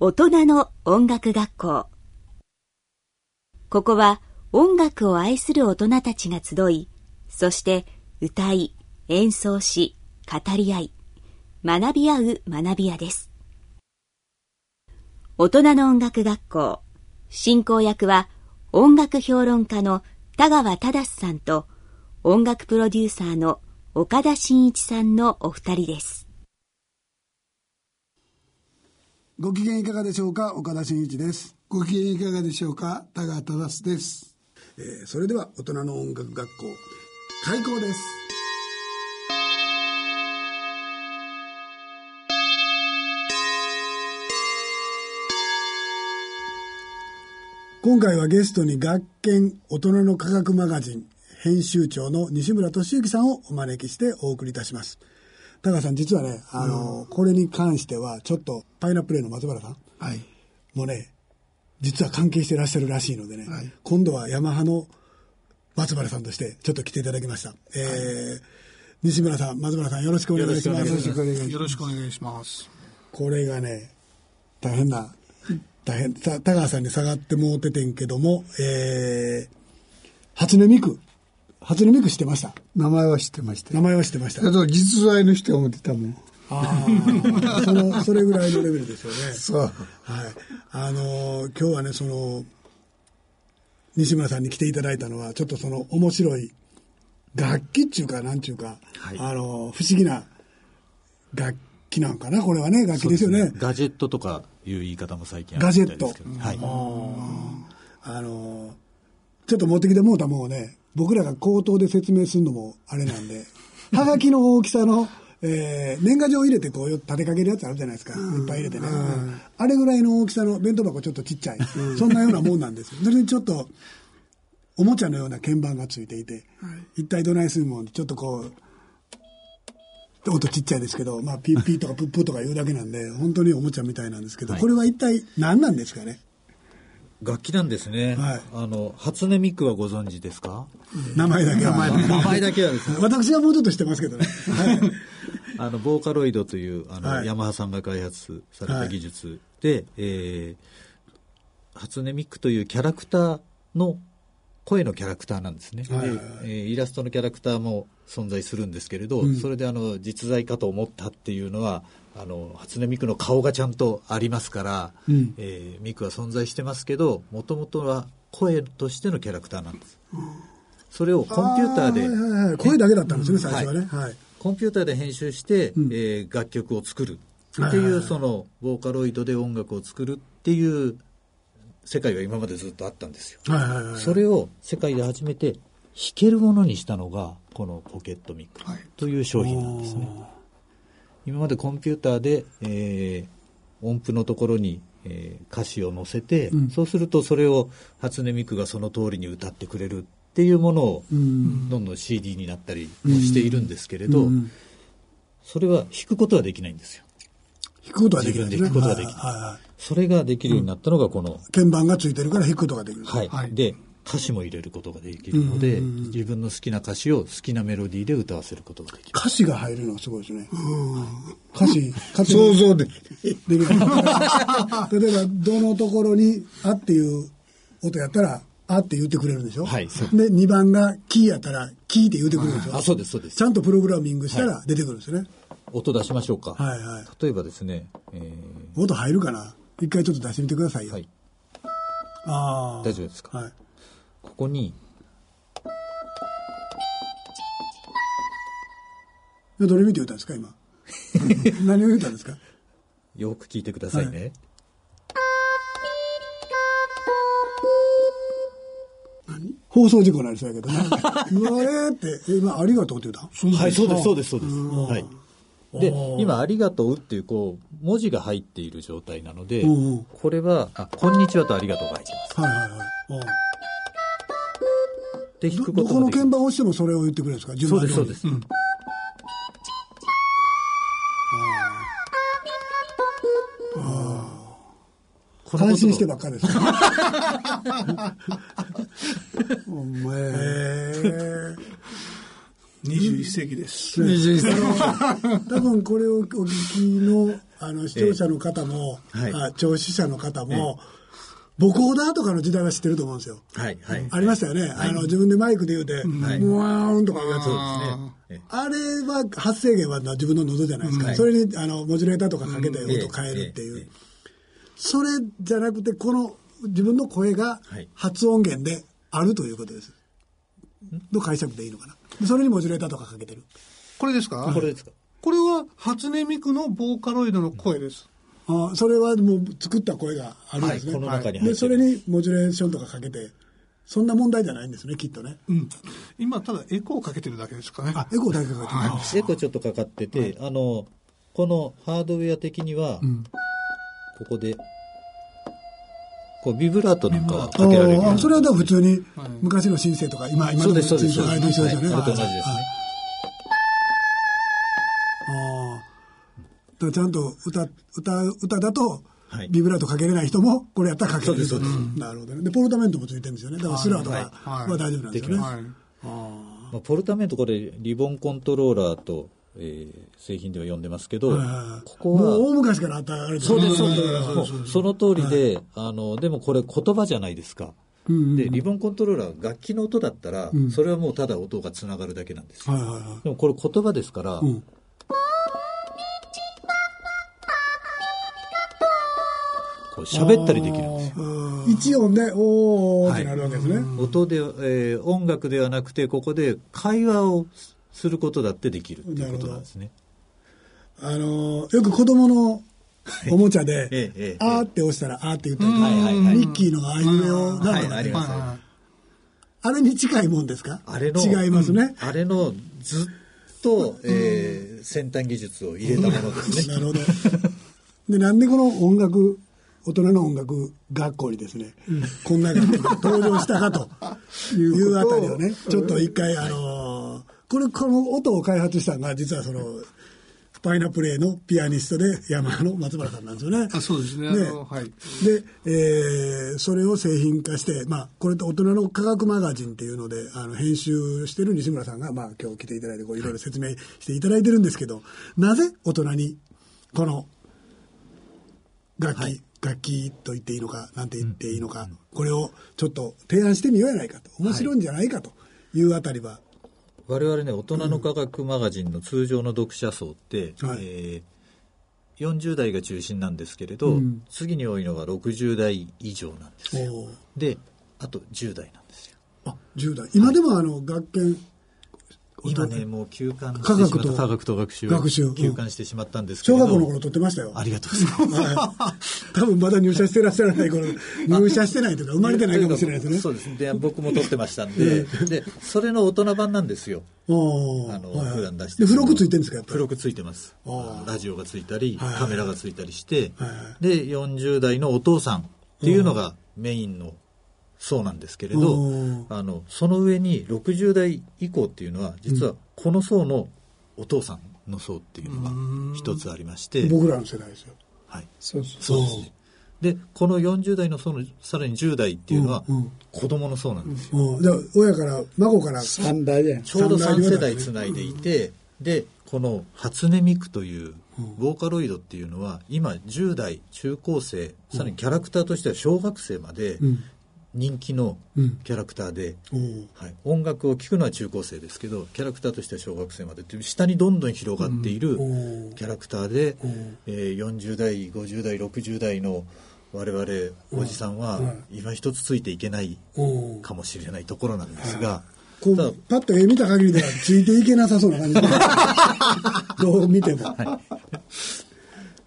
大人の音楽学校。ここは音楽を愛する大人たちが集い、そして歌い、演奏し、語り合い、学び合う学び屋です。大人の音楽学校、進行役は音楽評論家の田川忠さんと音楽プロデューサーの岡田真一さんのお二人です。ご機嫌いかがでしょうか。岡田真一です。ご機嫌いかがでしょうか。田川忠です。それでは大人の音楽学校開講です。今回はゲストに学研大人の科学マガジン編集長の西村俊之さんをお招きしてお送りいたします。田川さん、実はね、これに関してはちょっとパイナップルの松原さん、はい、もうね実は関係してらっしゃるらしいのでね、はい、今度はヤマハの松原さんとしてちょっと来ていただきました、はい。西村さん、松原さん、よろしくお願いします。よろしくお願いします。これがね大変田川さんに下がってもうててんけども、初音ミク知ってました？名前は知ってました。だから実在の人は思ってたもん。ああ、それぐらいのレベルですよね。そう。はい。今日はね、西村さんに来ていただいたのは、ちょっと面白い楽器っていうか、なんていうか、はい、不思議な楽器なんかな、これはね、楽器ですよね。そうですね。ガジェットとかいう言い方も最近あるみたいですけど、ガジェット。はい。ちょっと持ってきてもうたもんをね、僕らが口頭で説明するのもあれなんで、はがきの大きさの、年賀状入れてこう立てかけるやつあるじゃないですか、いっぱい入れてね、あれぐらいの大きさの弁当箱、ちょっとちっちゃい、そんなようなもんなんですよ。それにちょっとおもちゃのような鍵盤がついていて、はい、一体どないするもんで、ちょっとこう音ちっちゃいですけど、まあ、ピッピーとかプップーとか言うだけなんで、本当におもちゃみたいなんですけど、はい、これは一体何なんですかね。楽器なんですね、はい。初音ミクはご存知ですか？名前だけはですね。私はもうちょっと知ってますけどね。はい、ボーカロイドというはい、ヤマハさんが開発された技術で、はい、初音ミクというキャラクターの声のキャラクターなんですね。はいはいはい。イラストのキャラクターも存在するんですけれど、うん、それで実在かと思ったっていうのは、初音ミクの顔がちゃんとありますから、うん、ミクは存在してますけど、もともとは声としてのキャラクターなんです、うん、それをコンピューターで、はいはいはい、声だけだったんですね、最初はね、はいはい、コンピューターで編集して、うん、楽曲を作るっていう、はい、ボーカロイドで音楽を作るっていう世界は今までずっとあったんですよ、はいはいはい、それを世界で初めて弾けるものにしたのがこのポケットミクという商品なんですね、はい。今までコンピューターで、音符のところに、歌詞を載せて、うん、そうするとそれを初音ミクがその通りに歌ってくれるっていうものを、うん、どんどん CD になったりしているんですけれど、うん、それは弾くことはできないんですよ。弾くことはできない、ね、自分で弾くことはできない、はいはいはい、それができるようになったのがこの、うん、鍵盤がついてるから弾くことができる、はいはい、で歌詞も入れることができるので、うんうんうん、自分の好きな歌詞を好きなメロディーで歌わせることができる。歌詞が入るのがすごいですね。うん、歌詞想像できる。例えばどのところにあっていう音やったらあって言ってくれるんでしょ。はい。で2番がキーやったらキーって言ってくれるんでしょ。あ、そうですそうです。ちゃんとプログラミングしたら出てくるんですね。はい、音出しましょうか。はいはい。例えばですね、音入るかな。一回ちょっと出してみてくださいよ。はい。ああ。大丈夫ですか。はい。ここにどれ見て歌うんですか今。何を歌うんですか。よく聞いてくださいね、はい、何放送事故になりそうやけどね。うわって今ありがとうって歌う、はい、そうです、はい、で今ありがとうっていうこう文字が入っている状態なので、これはこんにちはとありがとうが入ってます、はいはいはい、どこの鍵盤を押してもそれを言ってくれるんですか。順番に。そうです、うん、ああ感心してばっかりです。お前21世紀です。21世紀。多分これをお聞きの、視聴者の方も、聴取者の方も、ボコーダーとかの時代は知ってると思うんですよ。はいはい、ありましたよね。はい、自分でマイクで言うて、もわーんとかいうやつ。あれは発声源は自分の喉じゃないですか。はい、それにモジュレーターとかかけて音を変えるっていう。それじゃなくて、この自分の声が発音源であるということです。の解釈でいいのかな。それにモジュレーターとかかけてる。これですか？これですか？これは初音ミクのボーカロイドの声です。ああ、それはもう作った声があるんですね。はい、この中に入ってる。で、それにモジュレーションとかかけて、そんな問題じゃないんですね、きっとね。うん。今、ただエコーかけてるだけですかね。あ、エコーだけかけてるんですか。エコーちょっとかかってて、はい、このハードウェア的には、うん、ここで、こうビブラートなんかはかけられる。ああ、それはだから普通に昔のシンセとか、今のシンセとかと一緒ですよね。はい、同じですね。ちゃんと歌だとビブラートかけれない人もこれやったらかける、はい、そうですそうです。なるほどね。でポルタメントもついてるんですよね。だからスラーとかは大丈夫なんですよね。はい、まあ、ポルタメントこれリボンコントローラーと、製品では呼んでますけど、ここはもう大昔からあったあれですね。そうですそうです。その通りで、はい、でもこれ言葉じゃないですか。うんうんうん、でリボンコントローラー楽器の音だったら、うん、それはもうただ音がつながるだけなんですよ。はいはいはい、でもこれ言葉ですから。うん、喋ったりできるんですよ。一音でおーってなるわけですね。はい、音で、音楽ではなくてここで会話をすることだってできるっていうことなんですね。よく子供のおもちゃで、あーって押したらあーって言ったりとか、ミッキーのがあいうえおなどですね。あれに近いもんですか？あれの違いますね。あれのずっと、先端技術を入れたものですね。なるほど。でなんでこの音楽大人の音楽学校にですね、うん、こんな楽曲が登場したかというあたりをね、ちょっと一回この音を開発したのが実はそのパイナプレイのピアニストでYMOの松原さんなんですよね。あ、そうですね。はい、で、それを製品化して、まあ、これと大人の科学マガジンっていうので編集してる西村さんが、まあ、今日来ていただいてこういろいろ説明していただいてるんですけど、なぜ大人にこの楽器と言っていいのか、なんて言っていいのか、これをちょっと提案してみようやないかと、面白いんじゃないかというあたりは、はい、我々ね、大人の科学マガジンの通常の読者層って、うん、40代が中心なんですけれど、うん、次に多いのが60代以上なんですよ。で、あと10代なんですよ。あ、10代。今でも学研、今ね、もう休館してしまった科学と学習休館してしまったんですけど、小学校の頃撮ってましたよ。ありがとうございます。多分まだ入社してらっしゃらない頃、入社してないとか生まれてないかもしれないですね。そうですね。で、僕も撮ってましたんで、でそれの大人版なんですよ。普段出して。で付録ついてるんですか？やっぱり付録ついてます。ラジオがついたり、カメラがついたりして、で40代のお父さんっていうのがメインの。そうなんですけれど、その上に60代以降っていうのは実はこの層のお父さんの層っていうのが一つありまして、僕らの世代ですよ。はい、そうですね。でこの40代の層のさらに10代っていうのは子供の層なんですよ。じゃあ親から孫から3代でちょうど3世代つないでいて、でこの初音ミクというボーカロイドっていうのは今10代中高生さらにキャラクターとしては小学生まで、人気のキャラクターで、音楽を聴くのは中高生ですけどキャラクターとしては小学生までっていう下にどんどん広がっているキャラクターで、40代50代60代の我々おじさんは今一つついていけないかもしれないところなんですが、こうパッと絵見た限りではついていけなさそうな感じどう見ても、こ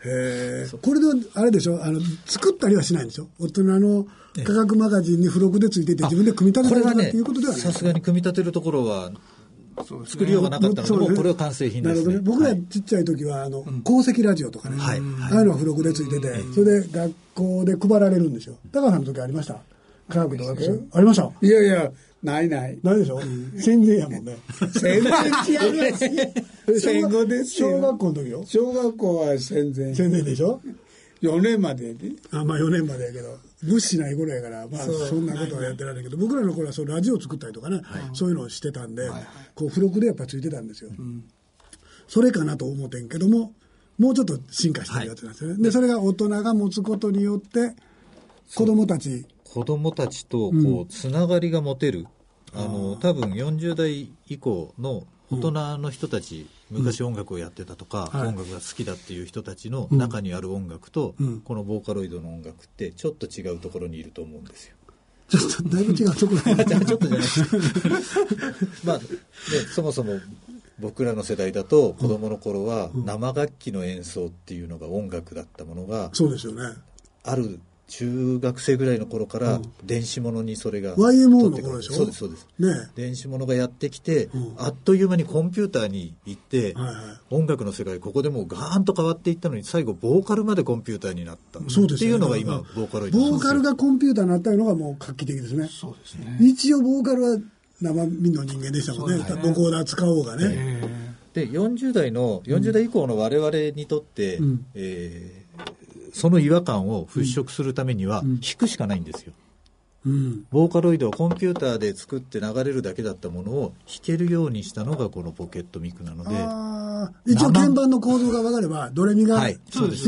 れであれでしょ、作ったりはしないんでしょ。大人の科学マガジンに付録でついていて自分で組み立てるということではない。さすがに組み立てるところは作りようがなかったので、もうこれは完成品ですね。僕らちっちゃい時は鉱石ラジオとかね、ああいうのが付録でついてて、それで学校で配られるんですよ。高橋さんの時ありました？科学と学習ありました？いやいや、ないでしょ。戦前やもんね。戦前違います。戦後ですよ。小学校の時よ。小学校は戦前でしょ。4年までやで、ね、まあ4年までやけど無視しない頃やから、まあ、そんなことはやってられないけど、僕らの頃はそのラジオ作ったりとかね、はい、そういうのをしてたんで、はい、こう付録でやっぱついてたんですよ、うん、それかなと思ってんけども、もうちょっと進化してるやつなんですよね、はい、でそれが大人が持つことによって子どもたちとこう、うん、つながりが持てる、多分40代以降の大人の人たち、うん、昔音楽をやってたとか、うんはい、音楽が好きだっていう人たちの中にある音楽と、うん、このボーカロイドの音楽ってちょっと違うところにいると思うんですよ。ちょっとだいぶ違うところにちょっとじゃないまあ、ね、そもそも僕らの世代だと子供の頃は生楽器の演奏っていうのが音楽だったものが、そうですよね、ある中学生ぐらいの頃から電子ものにそれが、YMO の頃でしょ。そうですそうです、ね、電子ものがやってきて、うん、あっという間にコンピューターに行って、はいはい、音楽の世界ここでもうガーンと変わっていったのに、最後ボーカルまでコンピューターになった、うん、っていうのが今、うん、ボーカロイド。ボーカルがコンピューターになったのがもう画期的ですね。そうですね。一応ボーカルは生身の人間でしたもんね。ボコーダー使おうがね。で40代以降の我々にとって、うんその違和感を払拭するためには弾くしかないんですよ、うんうん、ボーカロイドをコンピューターで作って流れるだけだったものを弾けるようにしたのがこのポケットミクなので、あ一応鍵盤の構造が分かればドレミが弾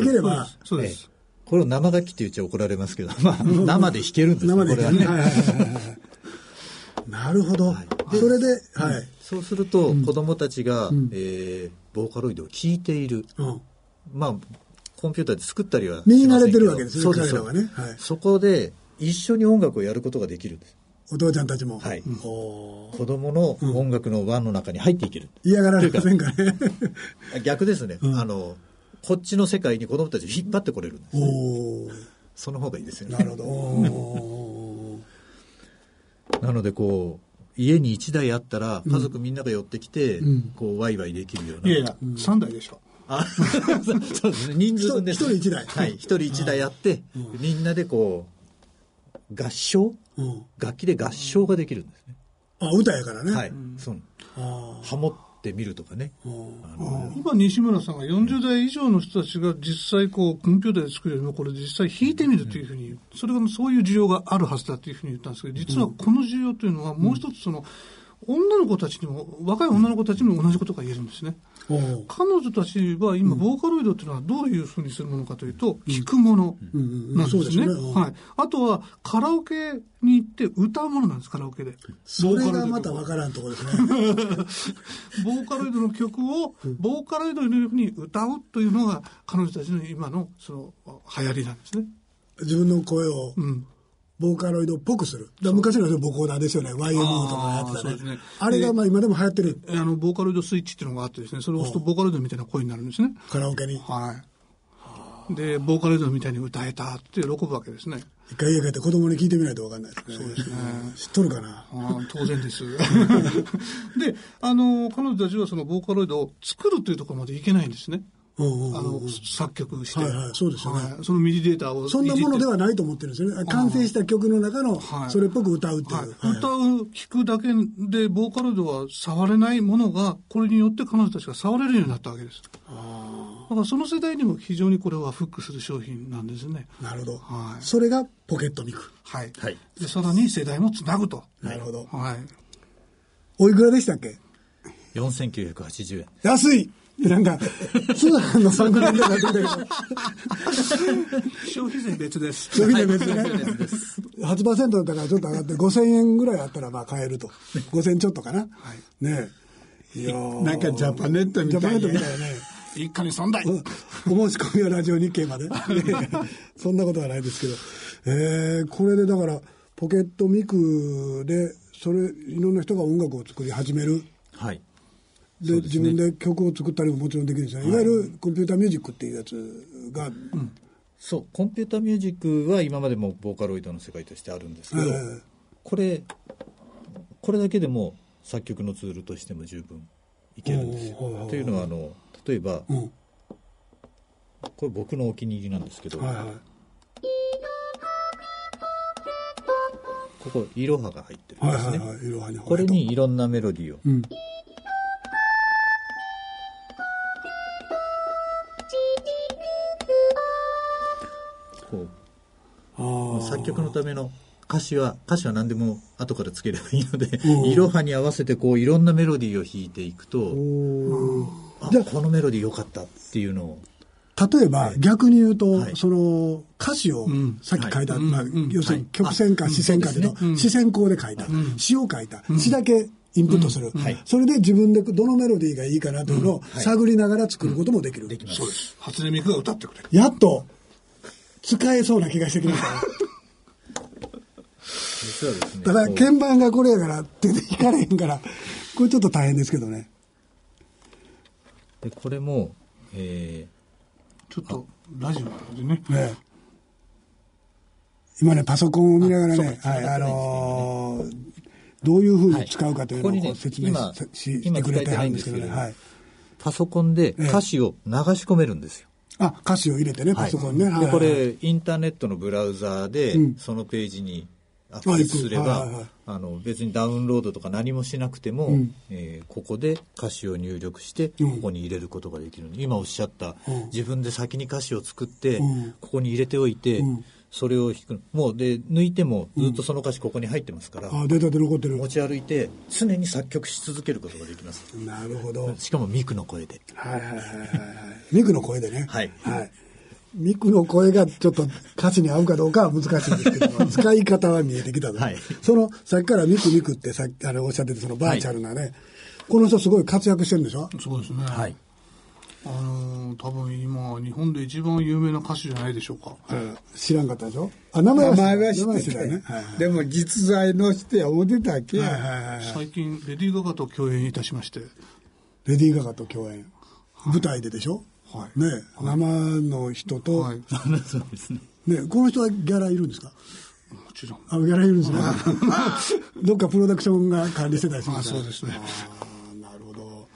ければ、はい、そうです。これを生楽器って言っちゃ怒られますけど、まあ、生で弾けるんですよ、これはね、はいはいはい、なるほど、はい、それで、はい、そうすると、うん、子どもたちが、うんボーカロイドを聴いている、うん、まあコンピューターで作ったりは身に慣れてるわけですね。そうですよね、はい。そこで一緒に音楽をやることができるんです。お父ちゃんたちも、はいうん、子供の音楽の輪の中に入っていける。嫌がられませんかね。逆ですね、うんこっちの世界に子供たちを引っ張ってこれるんです、ね。おその方がいいですよね。なるほど。なのでこう。家に1台あったら家族みんなが寄ってきて、うん、こうワイワイできるような。いやいや3台でしょ。あそうですね、人数分です。1人1台。はい、1人1台あって、うん、みんなでこう合唱、うん、楽器で合唱ができるんですね。あ歌やからね。はい。うん、そうあハモってみるとかね。今西村さんが40代以上の人たちが実際こうコンピューターで作るよりもこれ実際弾いてみるというふうに、うん、それがそういう需要があるはずだというふうに言ったんですけど、実はこの需要というのはもう一つその、うん女の子たちにも若い女の子たちにも同じことが言えるんですね。彼女たちは今ボーカロイドというのはどういうふうにするものかというと、聴くものなんですね、はい、あとはカラオケに行って歌うものなんです。カラオケでそれがまた分からんところですねボーカロイドの曲をボーカロイドのように歌うというのが彼女たちの今 その流行りなんですね。自分の声を、うんボーカロイドっぽくする。だ昔のボコーダーですよね。YMO とかやってた ね。あれがまあ今でも流行ってる。ボーカロイドスイッチっていうのがあってですね。それを押すとボーカロイドみたいな声になるんですね。カラオケに。はい。でボーカロイドみたいに歌えたって喜ぶわけですね。一回家帰って子供に聞いてみないと分かんないですね。そうですね。知っとるかな。当然です。で、彼女たちはそのボーカロイドを作るというところまでいけないんですね。作曲して、はいはい、そうですよね、はい、そのミディデータをそんなものではないと思ってるんですよね。完成した曲の中のそれっぽく歌うっていう、はいはいはい、歌う聴くだけでボーカロイドは触れないものがこれによって彼女たちが触れるようになったわけです。あだからその世代にも非常にこれはフックする商品なんですね。なるほど、はい、それがポケットミク、はいはい、でさらに世代もつなぐと。なるほど、はい、おいくらでしたっけ？4980円。安い。なんか通販の3万円とか出てる消費税別です。消費税別ね 8% だったからちょっと上がって5000円ぐらいあったらまあ買えると。5000ちょっとかな、はい、ねえいやなんかジャパネットみたいな、ね、ジャパネットみたいなね一家に3台、うん、お申し込みはラジオ日経までそんなことはないですけど、これでだからポケットミクでそれいろんな人が音楽を作り始める。はいでね、自分で曲を作ったりももちろんできるんですよね、はい、いわゆるコンピューターミュージックっていうやつが、うん、そうコンピューターミュージックは今までもボーカロイドの世界としてあるんですけど、これだけでも作曲のツールとしても十分いけるんですよ。というのは例えば、うん、これ僕のお気に入りなんですけど、はいはい、ここイロハが入ってるんですね、はいはいはい、イロハにこれにいろんなメロディーを、うんこう作曲のための歌詞は何でも後からつければいいので、いろはに合わせてこういろんなメロディーを弾いていくと、あ、このメロディー良かったっていうのを。例えば、逆に言うと、その歌詞をさっき書いた、要するに曲線か詞線かでの詞線項で書いた、詞を書いた、詞だけインプットする、それで自分でどのメロディーがいいかなというのを探りながら作ることもできる。できます。そうです。初音ミクが歌ってくれる。やっと使えそうな気がしてきました。実はですね、ただ鍵盤がこれやから手で弾かれへんから、これちょっと大変ですけどね。でこれも、ちょっとラジオで ね今ねパソコンを見ながらね、どういうふうに使うかというのをこう説明してくれてるんですけどね、パソコンで歌詞を流し込めるんですよ。歌詞を入れてね、パソコンね、でこれインターネットのブラウザーでそのページにアクセスすれば、別にダウンロードとか何もしなくても、ここで歌詞を入力してここに入れることができるので、今おっしゃった自分で先に歌詞を作ってここに入れておいて、それを弾く、もうで抜いてもずっとその歌詞ここに入ってますから、データで残ってる、持ち歩いて常に作曲し続けることができます。なるほど。しかもミクの声で、ミクの声でね、ミクの声がちょっと歌詞に合うかどうかは難しいんですけど使い方は見えてきたの、そのさっきからミクってさっきおっしゃってて、そのバーチャルなね、この人すごい活躍してるんでしょ。そうですね、多分今日本で一番有名な歌手じゃないでしょうか。知らんかったでしょ。名前は知ってたね、でも実在の人や思ってたっけ、最近レディー・ガガと共演いたしまして。レディー・ガガと共演、舞台ででしょ。ね、生の人と、そうですね。この人はギャラいるんですか。もちろん。ギャラいるんですね。どっかプロダクションが管理してたりしますね。そうですね。なるほど。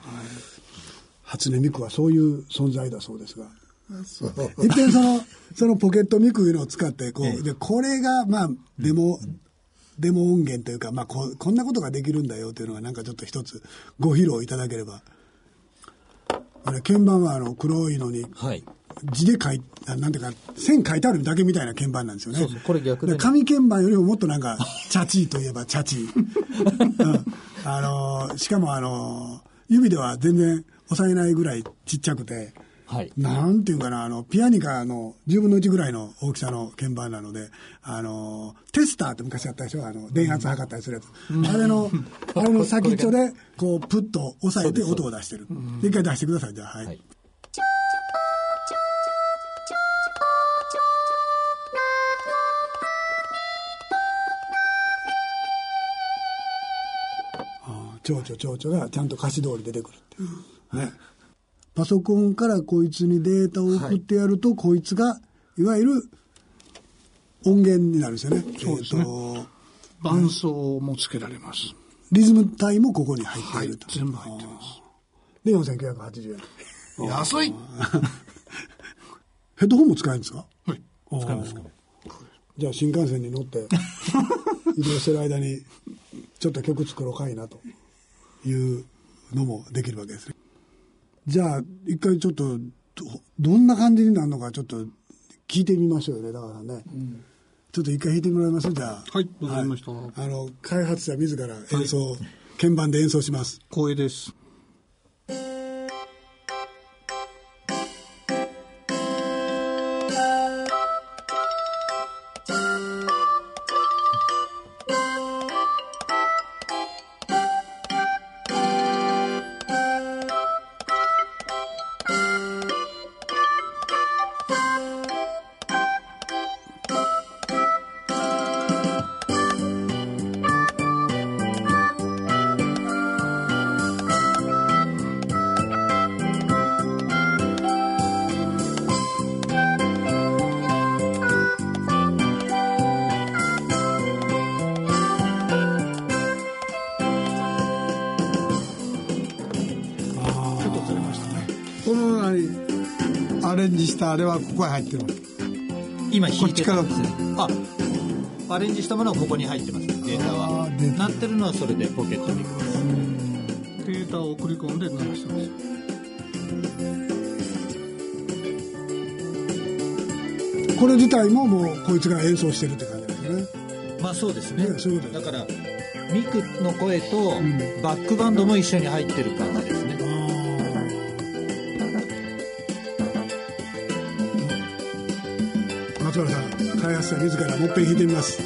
初音ミクはそういう存在だそうですが。一見そのポケットミクいうのを使ってでこれがまあデモ音源というか、こんなことができるんだよというのがなんかちょっと一つご披露いただければ。鍵盤は黒いのに字で書いなんていうか線書いてあるだけみたいな鍵盤なんですよね。そうそう、これ逆で紙鍵盤よりももっとなんかチャチーといえばチャチー、しかも指では全然押さえないぐらいちっちゃくて、なんていうかな、ピアニカの10分の1ぐらいの大きさの鍵盤なので、テスターって昔あったでしょ、電圧測ったりするやつ、あれの先っちょでこうプッと押さえて音を出してる。一回出してください。じゃあ、はい。蝶々がちゃんと歌詞通り出てくるってね。パソコンからこいつにデータを送ってやると、こいつがいわゆる音源になるんですよね。伴奏もつけられます。リズム体もここに入っていると。全部入ってます。で、4980円。安いヘッドホンも使えるんですか。使えますか。じゃあ新幹線に乗って移動してる間にちょっと曲作ろうかいなというのもできるわけですね。じゃあ一回ちょっと どんな感じになるのかちょっと聞いてみましょうよね。だからね、ちょっと一回弾いてもらいます。じゃあ、わかりました。開発者自ら演奏、鍵盤で演奏します。光栄です。あれはここに入ってる。今弾いてるんですね。アレンジしたものはここに入ってます。データは鳴ってるのはそれでポケットミクです。データを送り込んで鳴らしてます。これ自体ももうこいつが演奏してるって感じですね。まあそうですね。だからミクの声とバックバンドも一緒に入ってる感じですね。松原さん、開発者自らもっぺん弾いてみます。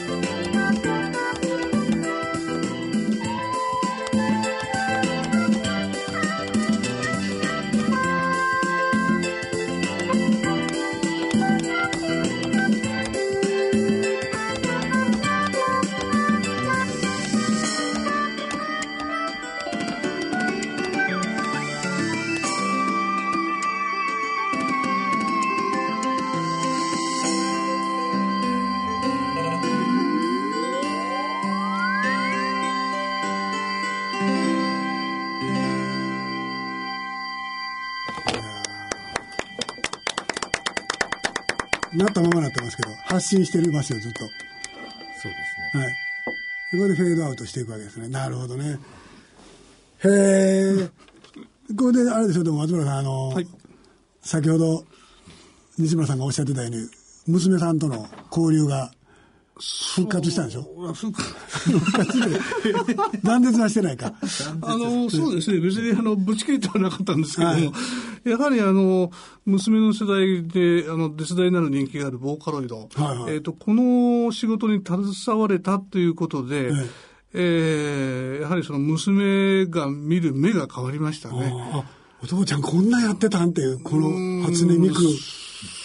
なったままなってますけど、発信してますよ、ずっと。そうですね。はい。ここでフェードアウトしていくわけですね。なるほどね。へえ。これであれでしょ、でも松村さん、はい、先ほど西村さんがおっしゃってたように、娘さんとの交流が復活したんでしょ？断絶はしてないか。そうですね。別にぶち切れてはなかったんですけども、はい、やはり娘の世代で絶大なる人気があるボーカロイド、はいはい、この仕事に携われたということで、はい、やはりその娘が見る目が変わりましたね。お父ちゃんこんなやってたんっていうこの初音ミク。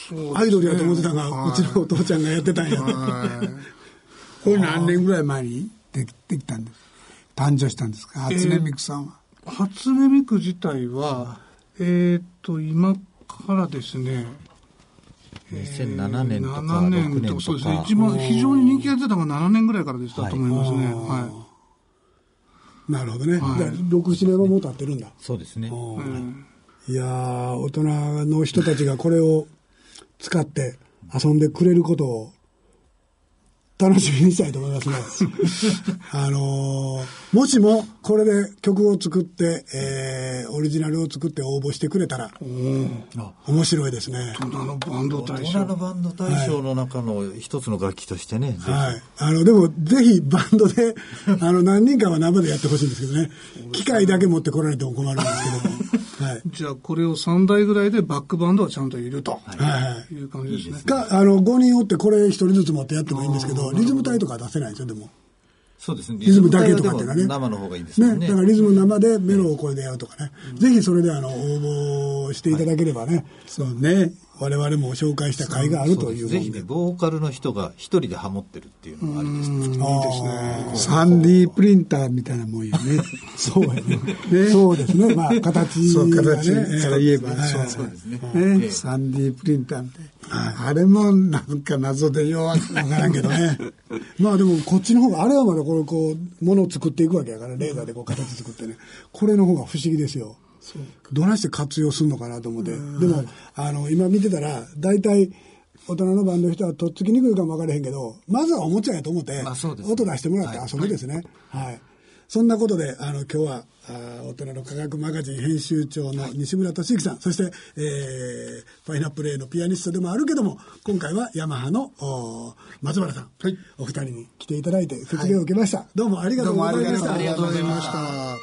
ね、アイドルやと思ってたが、はい、うちのお父ちゃんがやってたんや、はい、これ何年ぐらい前にできたんです誕生したんですか初音ミクさんは、初音ミク自体は今からですね2007年とか6年とかそうですね、一番非常に人気が出たのが7年ぐらいからでしたと思いますね、はい、なるほどね、はい、6、7年はもう経ってるんだそうですね、はい、いやー大人の人たちがこれを使って遊んでくれることを楽しみにしたいと思いますね。もしもこれで曲を作って、オリジナルを作って応募してくれたら、面白いですね。大人のバンド大賞。大人のバンド大賞の中の一つの楽器としてね。はい。でもぜひバンドで、何人かは生でやってほしいんですけどね。機械だけ持ってこられても困るんですけども。はい、じゃあこれを3台ぐらいでバックバンドはちゃんといると、はい、いう感じですね。か5人おってこれ1人ずつ持ってやってもいいんですけど、リズム体とか出せないでしょ。でもそうですね、リズムだけとかっていうのはね、生の方がいいですよ ねだからリズム生でメロをこれでやるとかね、うん、ぜひそれで応募していただければね、はい、そうね、我々も紹介した甲斐があるという。ぜひね、ボーカルの人が一人でハモってるっていうのがありですね。いいですね。 3D プリンターみたいなもんよね。そうやね。ね、そうですね。まあ形がね、形から言えば、そうですね。3D プリンターみたいな。あれもなんか謎でよくわからんけどね。まあでもこっちの方があれはまだこう物を作っていくわけやから、レーザーでこう形作ってね。これの方が不思議ですよ。どうして活用するのかなと思って、でも今見てたら大体大人のバンドの人はとっつきにくいかも分からへんけど、まずはおもちゃやと思って、まあそうですね、音出してもらって遊びですね、はいはい、そんなことで今日は大人の科学マガジン編集長の西村俊之さん、はい、そして、パイナップルAのピアニストでもあるけども、今回はヤマハの松原さん、はい、お二人に来ていただいて説明を受けました、はい、どうもありがとうございました。ありがとうございました。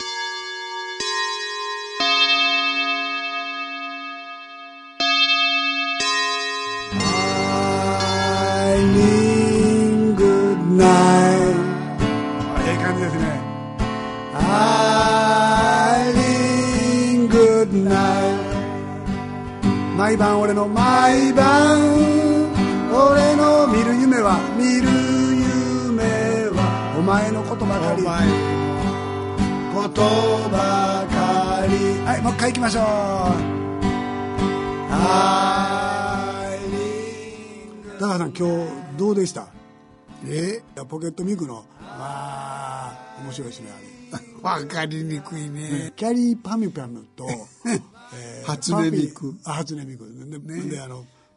毎晩俺の毎晩俺の見る夢はお前のことばかり、はい、もう一回いきましょう。高橋さん、今日どうでした？ポケットミクの面白いですね。わかりにくいね。キャリーパミュパミュと初音ミク、初音ミクで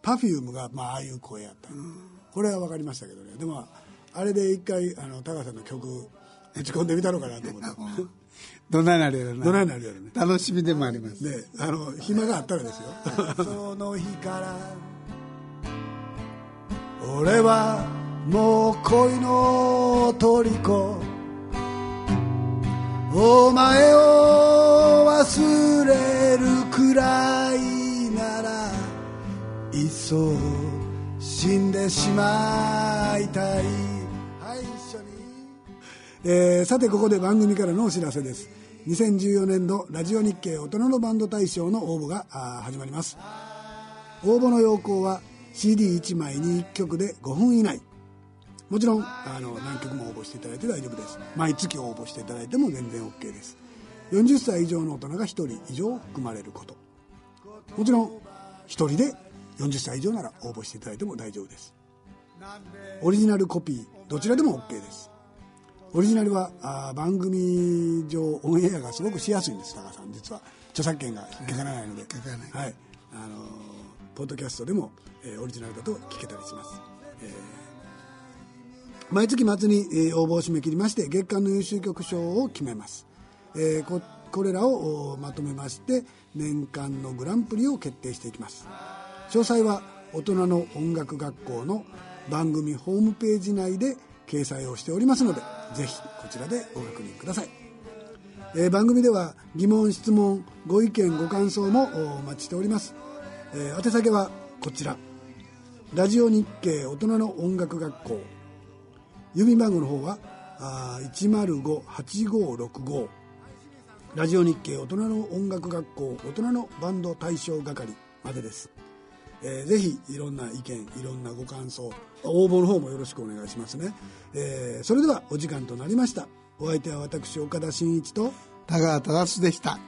パフュームがああいう声やった、うん、これは分かりましたけどね。でもあれで一回タカさんの曲打ち込んでみたのかなと思ってどないなるやろな。楽しみでもありますね。暇があったらですよ。その日から俺はもう恋の虜、お前を忘れるくらいならいっそ死んでしまいたい。はい、一緒に。さてここで番組からのお知らせです。2014年度ラジオ日経大人のバンド大賞の応募が始まります。応募の要項は CD1 枚に1曲で5分以内、もちろん何曲も応募していただいて大丈夫です。毎月応募していただいても全然 OK です。40歳以上の大人が1人以上含まれること、もちろん1人で40歳以上なら応募していただいても大丈夫です。オリジナルコピーどちらでも OK です。オリジナルは番組上オンエアがすごくしやすいんです。高さん実は著作権がかからないので、はい、ポッドキャストでも、オリジナルだと聞けたりします、毎月末に、応募を締め切りまして月間の優秀曲賞を決めます、これらをまとめまして年間のグランプリを決定していきます。詳細は大人の音楽学校の番組ホームページ内で掲載をしておりますので、ぜひこちらでご確認ください。番組では疑問質問ご意見ご感想もお待ちしております、宛先はこちらラジオ日経大人の音楽学校、郵便番号の方は1058565、ラジオ日経大人の音楽学校大人のバンド大賞係までです。ぜひいろんな意見いろんなご感想応募の方もよろしくお願いしますね、それではお時間となりました。お相手は私岡田真一と田川忠でした。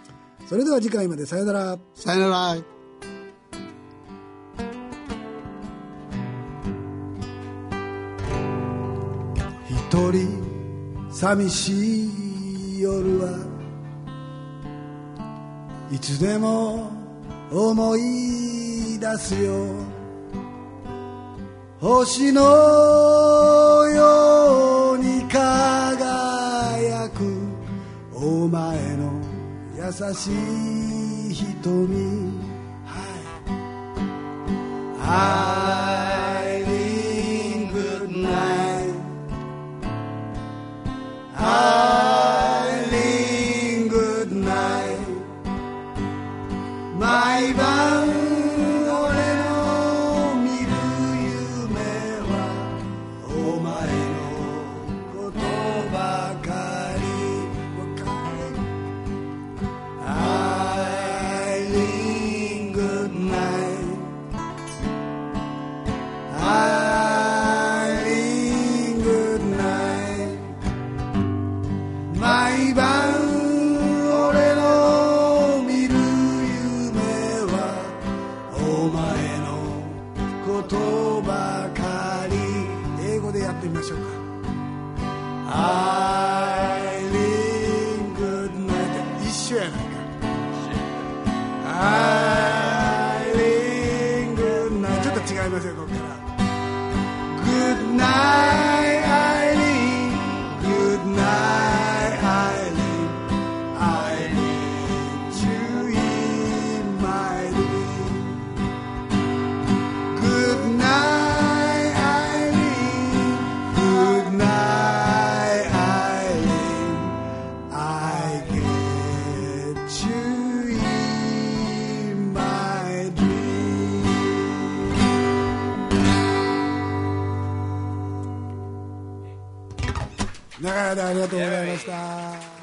それでは次回までさよなら。さよなら。一人寂しい夜はいつでも思い出すよ、星のように輝くお前の優しい瞳、はい、I mean good night I mean good night 毎晩長い間ありがとうございました。